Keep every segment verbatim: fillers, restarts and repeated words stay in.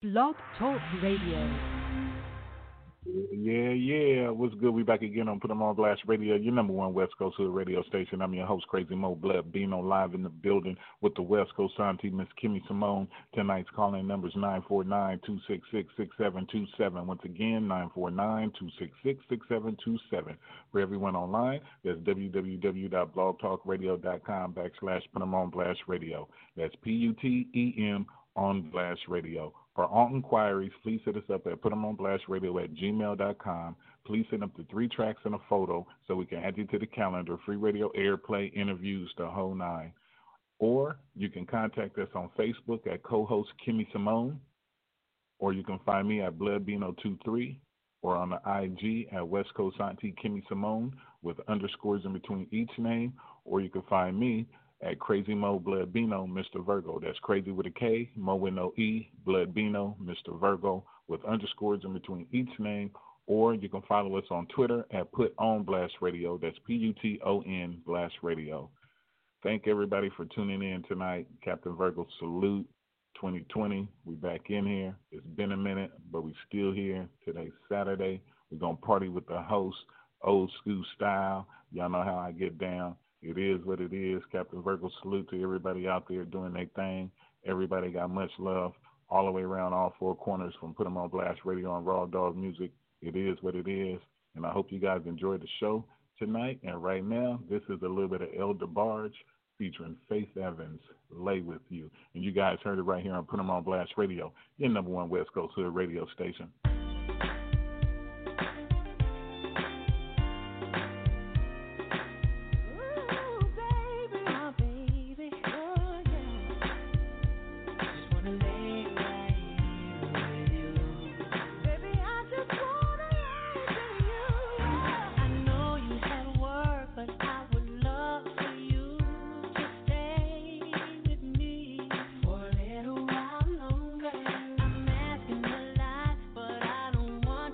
Blog Talk Radio. Yeah, yeah. What's good? We back again on Put 'Em On Blast Radio, your number one West Coast Hood radio station. I'm your host, Crazy Mo Blood Bino, live in the building with the West Coast auntie, Miss Kimmy Simone. Tonight's calling number is nine four nine, two six six, six seven two seven. Once again, nine four nine, two six six, six seven two seven. For everyone online, that's www.blogtalkradio.com backslash Put 'Em On Blast Radio. That's P U T E M on Blast Radio. For all inquiries, please hit us up at putemonblastradio at gmail dot com. Please send up the three tracks and a photo so we can add you to the calendar. Free radio, airplay, interviews, the whole nine. Or you can contact us on Facebook at co-host Kimmy Simone. Or you can find me at blood bino two three. Or on the I G at West Coast Auntie Kimmy Simone with underscores in between each name. Or you can find me at Crazy Mo Blood Bino, Mister Virgo. That's Crazy with a K, Mo with no E, Blood Bino, Mister Virgo, with underscores in between each name. Or you can follow us on Twitter at Put On Blast Radio. That's P U T O N Blast Radio. Thank everybody for tuning in tonight. Captain Virgo, salute. twenty twenty, we back in here. It's been a minute, but we still here. Today's Saturday. We're going to party with the host, old school style. Y'all know how I get down. It is what it is. Captain Virgo, salute to everybody out there doing their thing. Everybody got much love all the way around all four corners from Put 'Em On Blast Radio and Raw Dog Music. It is what it is. And I hope you guys enjoyed the show tonight. And right now, this is a little bit of El DeBarge featuring Faith Evans, Lay With You. And you guys heard it right here on Put 'Em On Blast Radio, your number one West Coast Hood radio station. One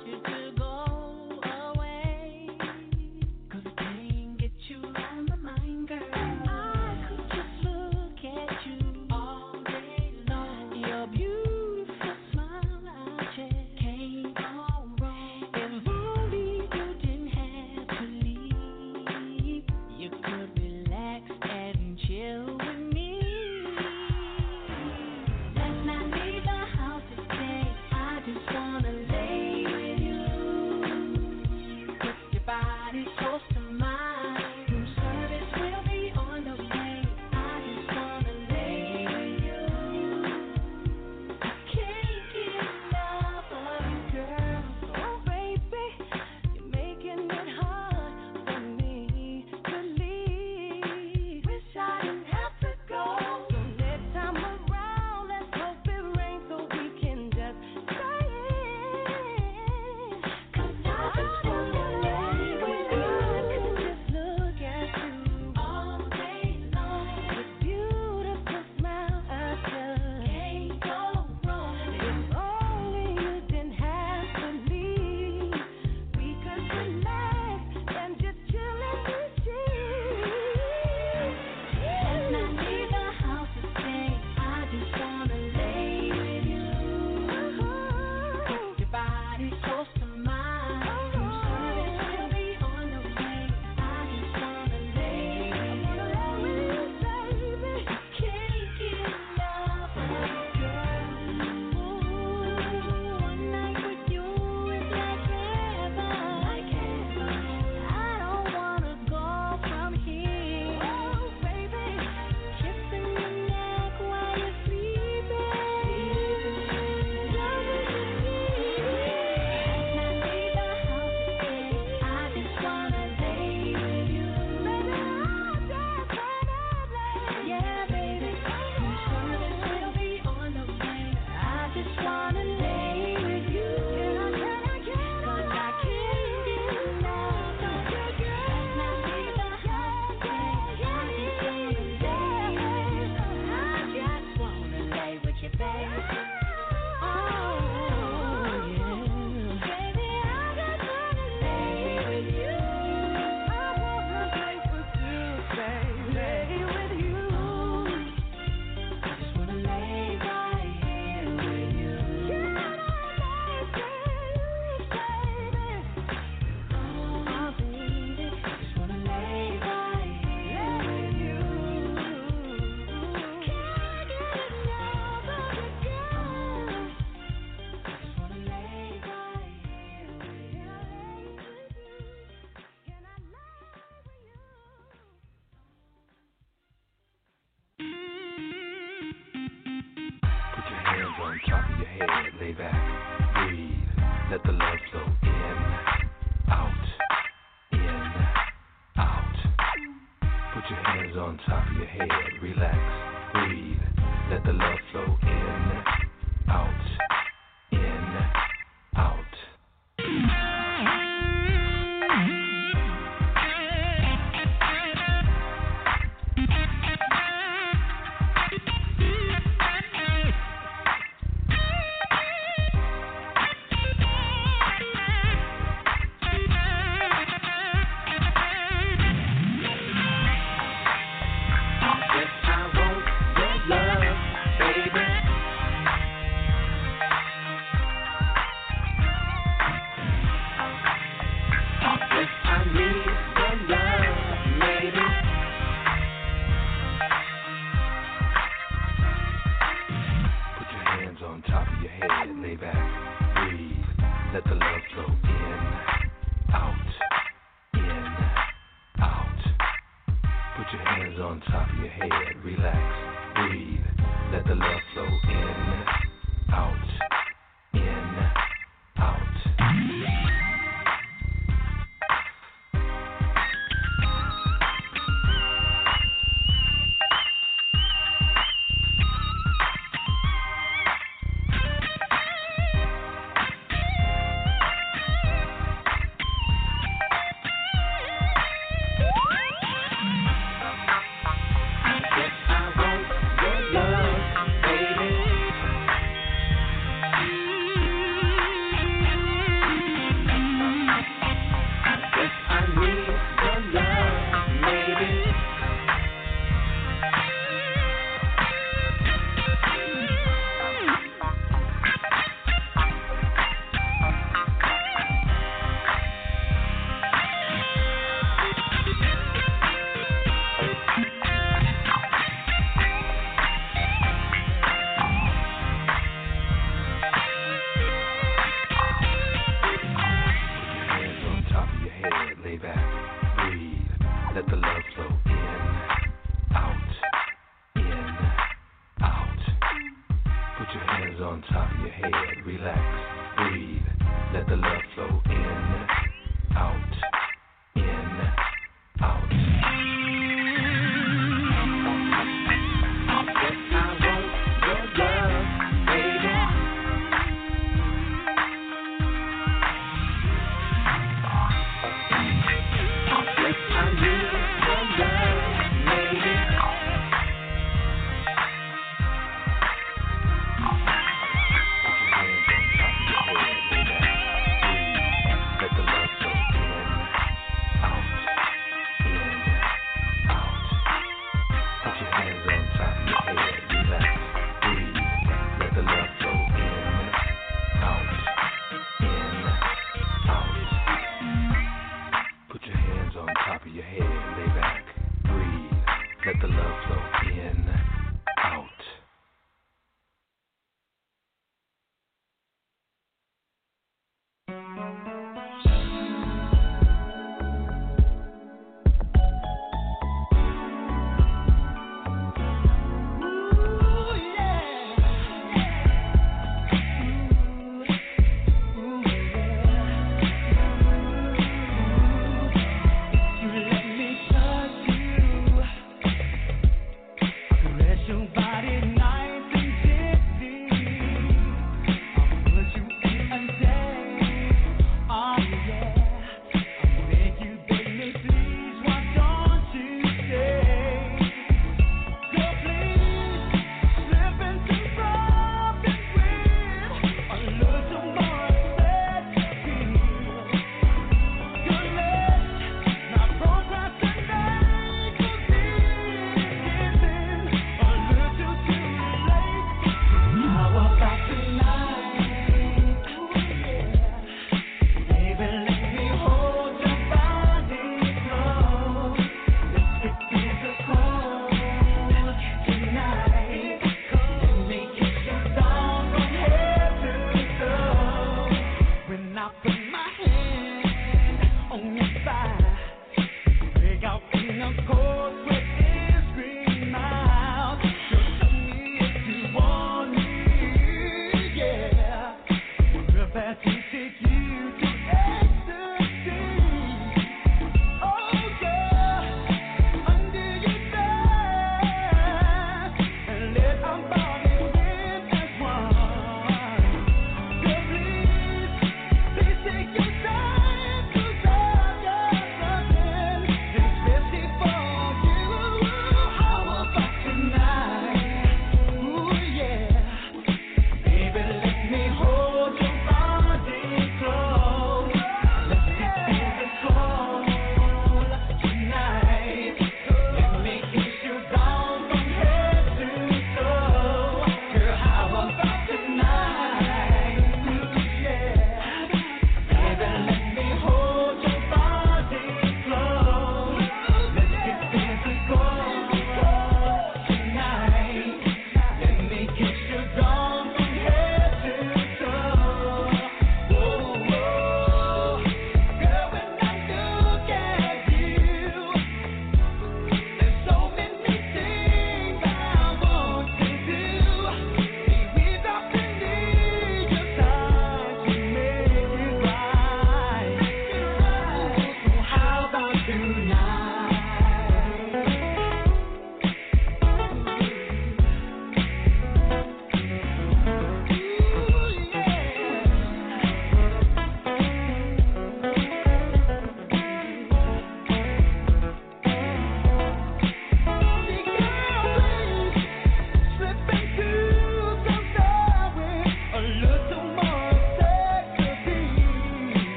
top of your head, lay back, breathe, let the love flow in, out, in, out. Put your hands on top of your head, relax, breathe, let the love flow in, out, in, out. Let the love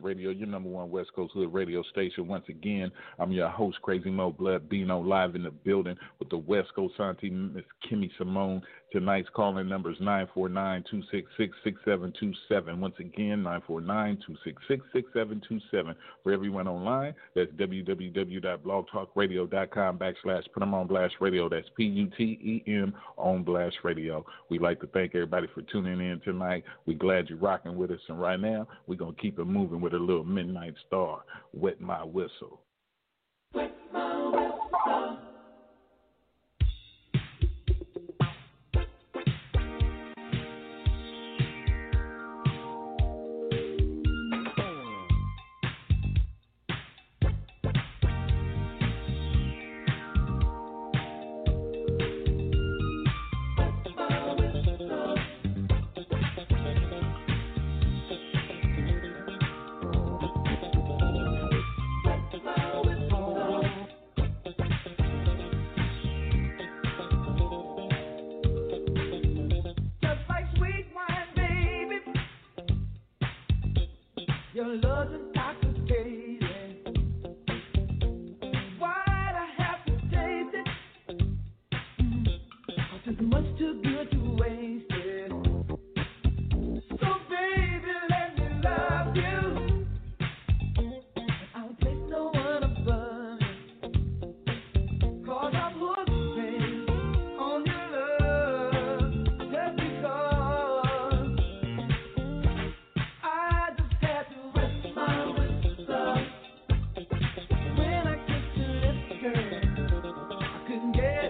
Radio, your number one West Coast Hood radio station. Once again, I'm your host, Crazy Mo Bloodbino, live in the building with the West Coast auntie, Miss Kimmy Simone. Tonight's calling number is nine four nine, two six six, six seven two seven. Once again, nine four nine, two six six, six seven two seven. For everyone online, that's www dot blog talk radio dot com backslash put them on blast radio. That's P U T E M on blast radio. We'd like to thank everybody for tuning in tonight. We're glad you're rocking with us. And right now, we're going to keep it moving with a little Midnight Star, Wet My Whistle. Wet my whistle. Bye. Get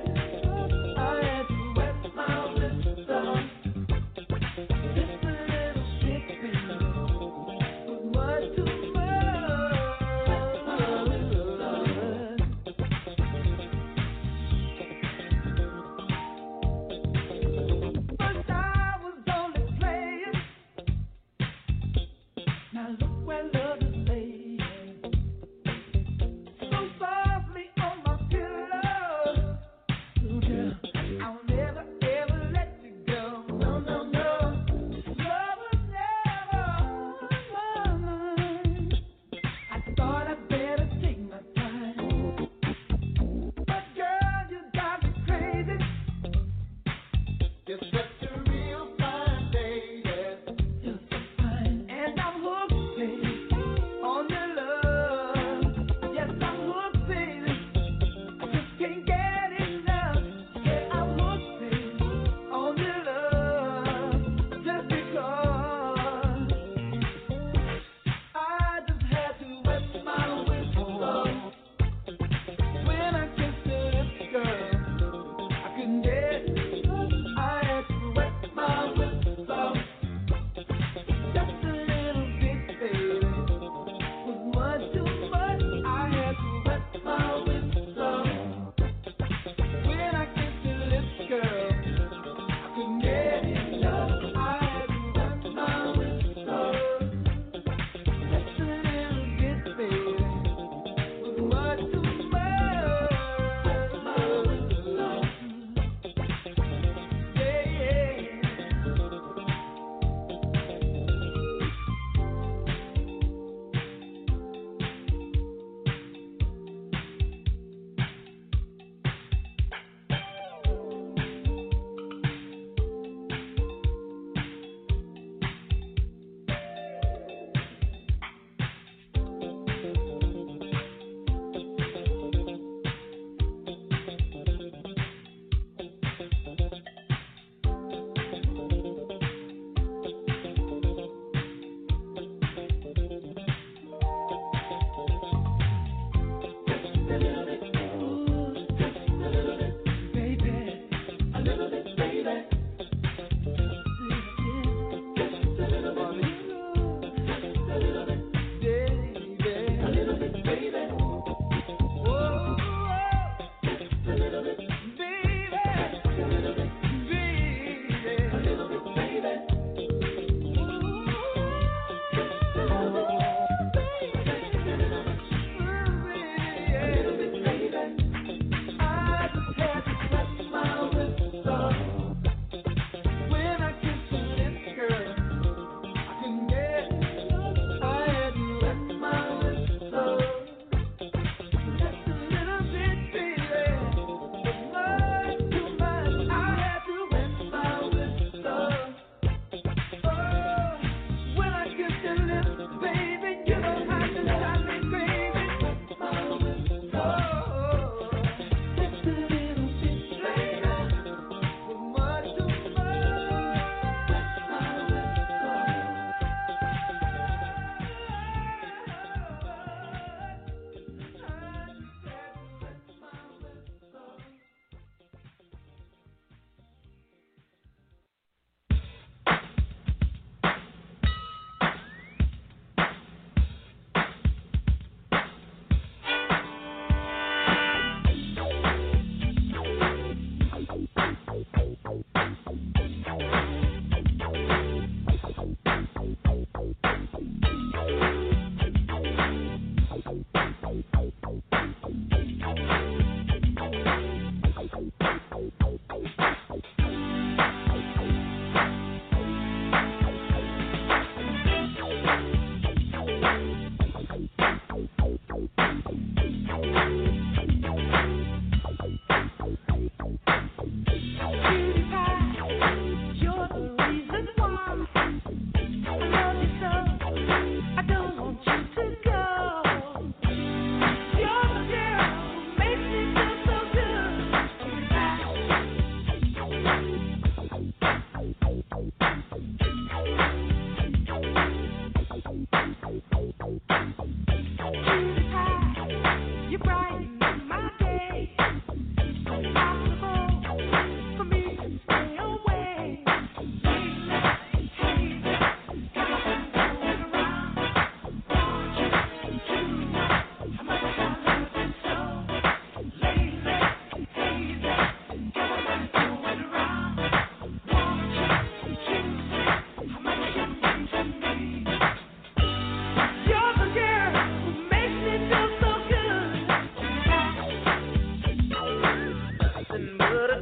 up, I had to wet my whistle.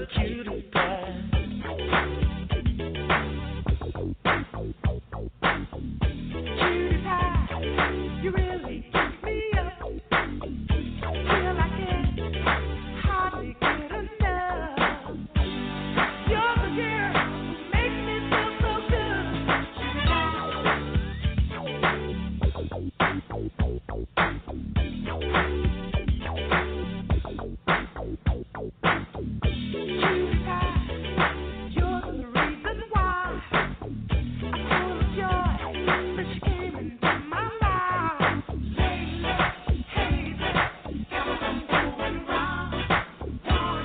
attitude is bad. Cutie pie, you really keep me up till I can hardly get enough. You're the girl who makes me feel so good. Cutie pie, you're the reason why I'm full of joy that you came into my life. Lately, hey, hey, everything's going wrong.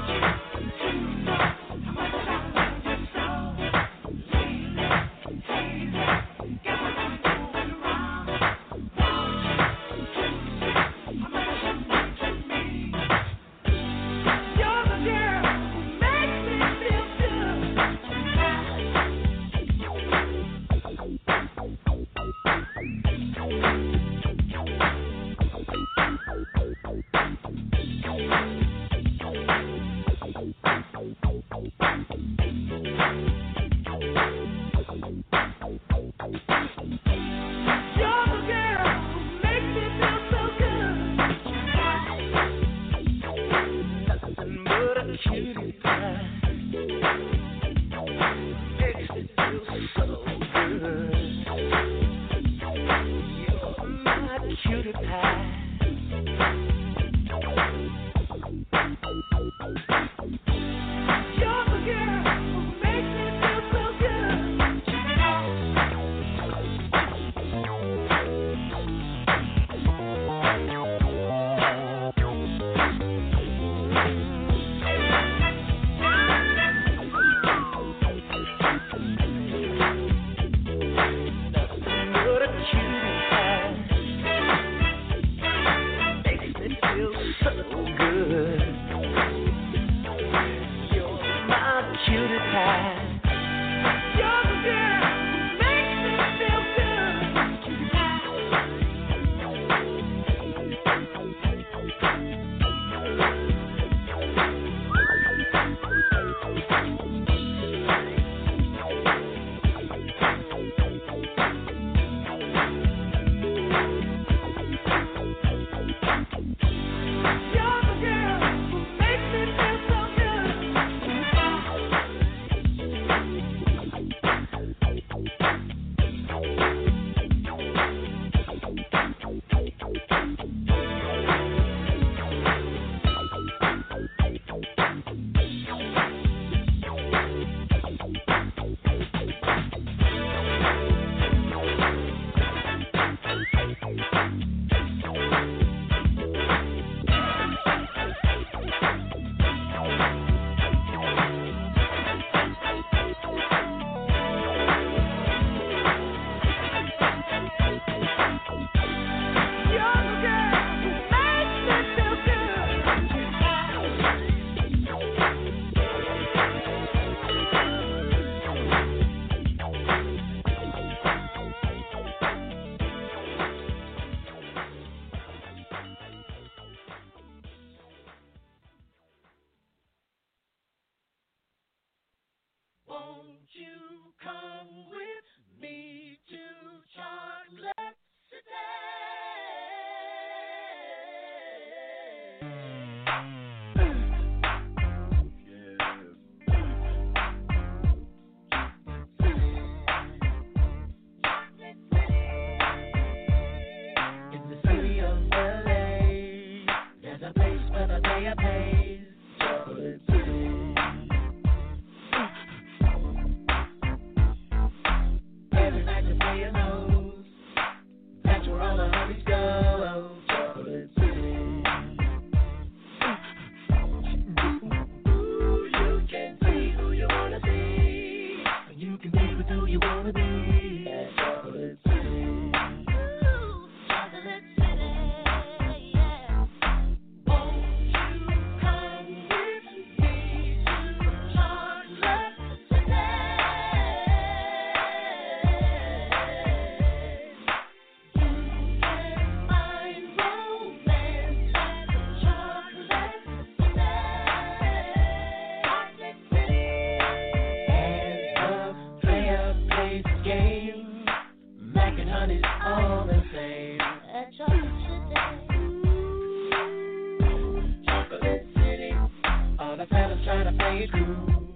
fellas try to play it cool,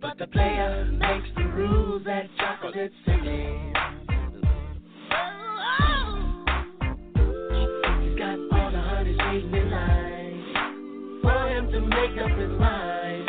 but the player makes the rules at Chocolate City. He's got all the honeys waiting in line for him to make up his mind.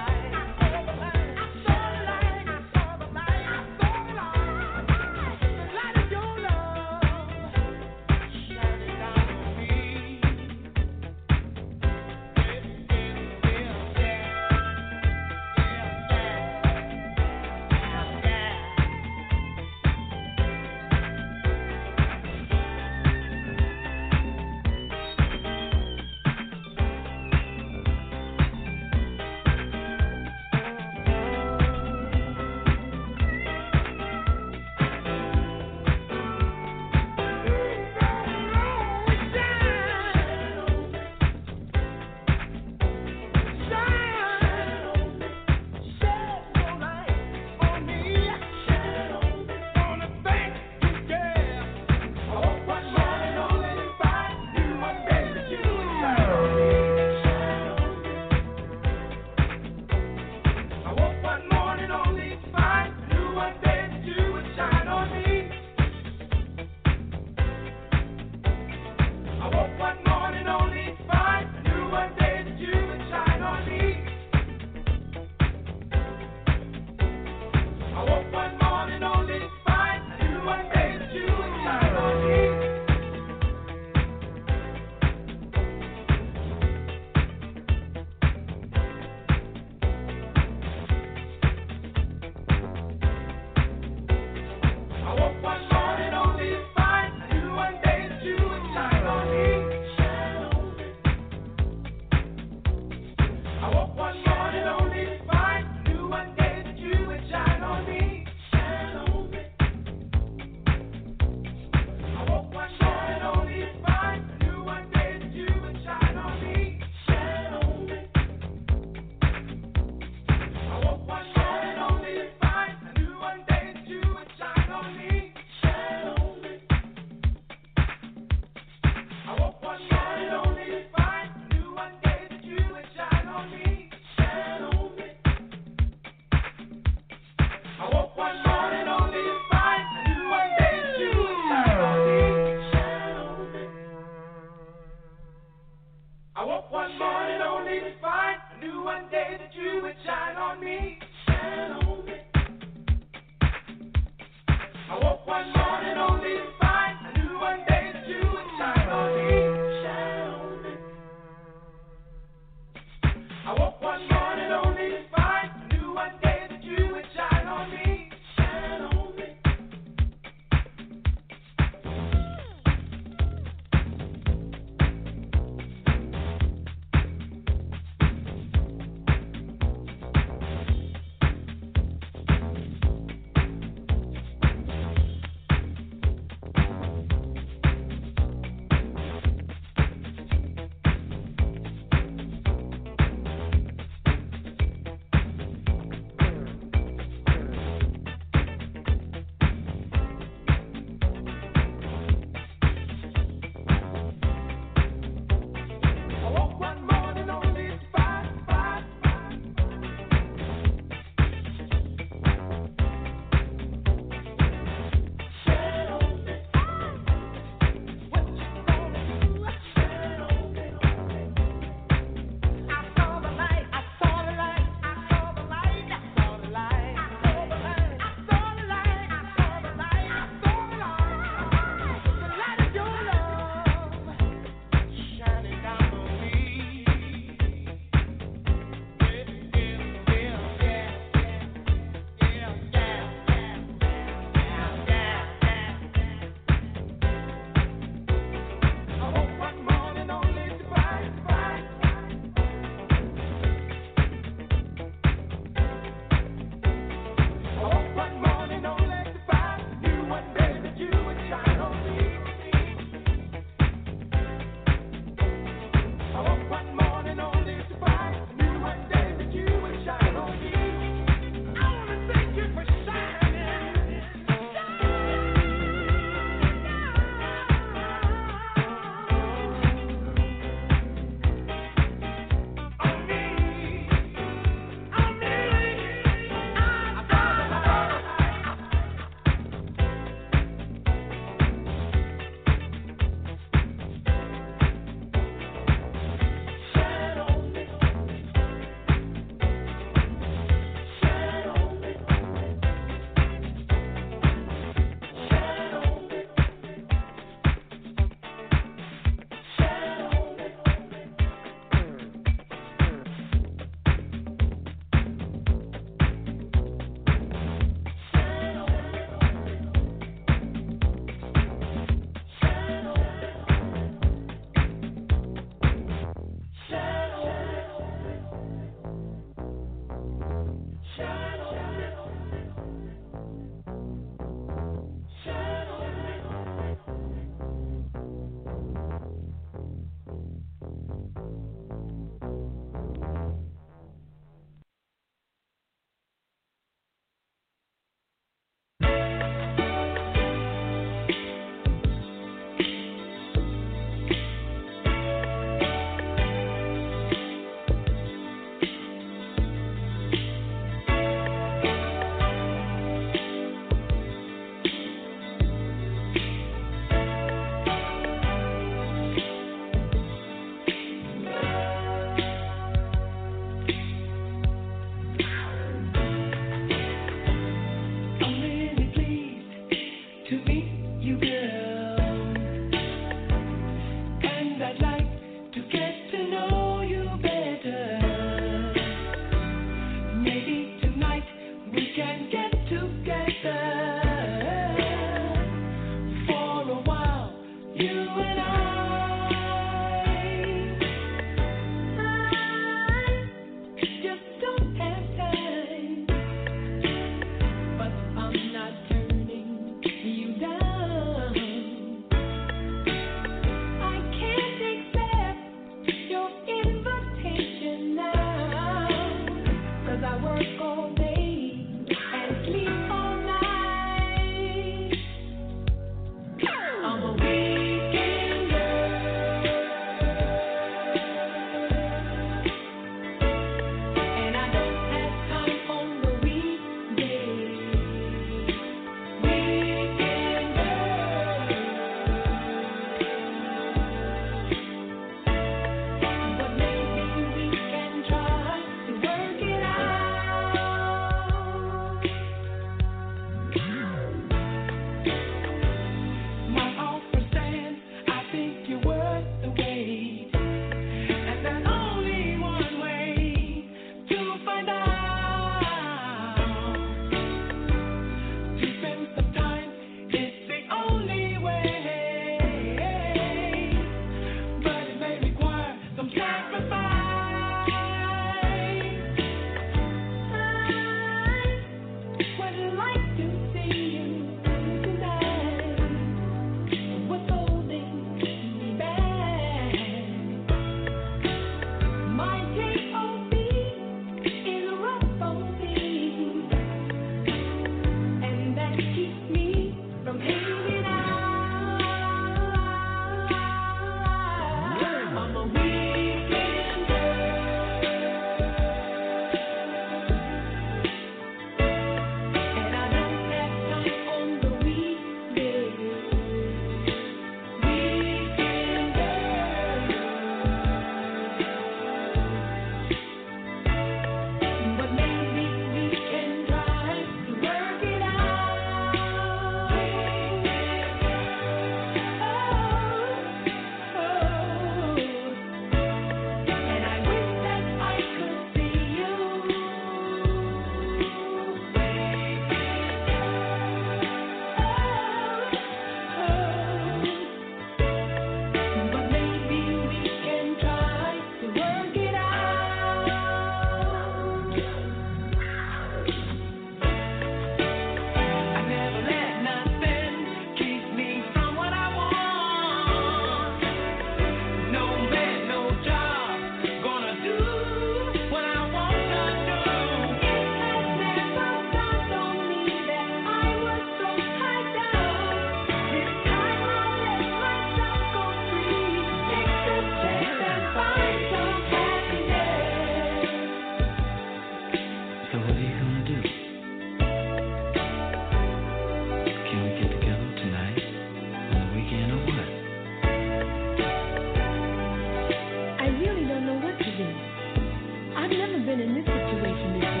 ever been in this situation before.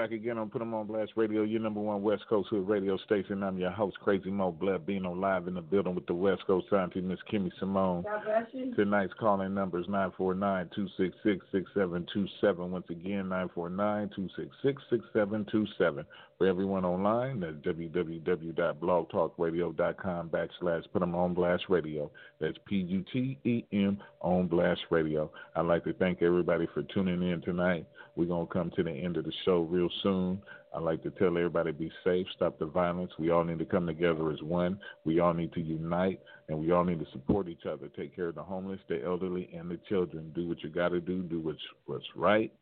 back again on Put 'Em On Blast Radio, your number one West Coast hood radio station. I'm your host, Crazy Mo Blood Bino, live in the building with the West Coast scientist, Miss Kimmy Simone. God bless you. Tonight's calling number is nine four nine, two six six, six seven two seven. Once again, nine four nine, two six six, six seven two seven. For everyone online, that's www.blogtalkradio.com backslash Put 'Em On Blast Radio. That's P U T E M On Blast Radio. I'd like to thank everybody for tuning in tonight. We're going to come to the end of the show real soon. I'd like to tell everybody, be safe, stop the violence. We all need to come together as one. We all need to unite, and we all need to support each other. Take care of the homeless, the elderly, and the children. Do what you got to do. Do what's, what's right,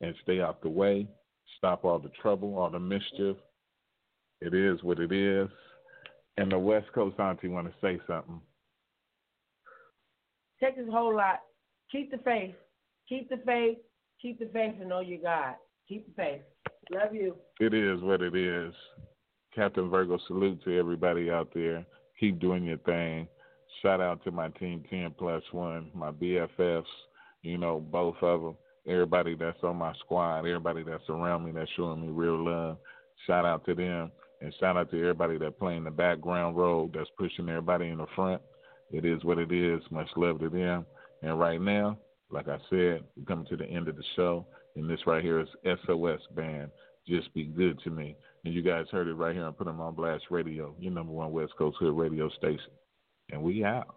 and stay out the way. Stop all the trouble, all the mischief. It is what it is. And the West Coast auntie want to say something. Take this whole lot. Keep the faith. Keep the faith. Keep the faith and know your God. Keep the faith. Love you. It is what it is. Captain Virgo, salute to everybody out there. Keep doing your thing. Shout out to my team, ten plus one, my B F Fs, you know, both of them. Everybody that's on my squad, everybody that's around me that's showing me real love. Shout out to them. And shout out to everybody that's playing the background role, that's pushing everybody in the front. It is what it is. Much love to them. And right now, like I said, we're coming to the end of the show, and this right here is S O S Band, Just Be Good to Me. And you guys heard it right here on Put 'Em On Blast Radio, your number one West Coast hood radio station. And we out.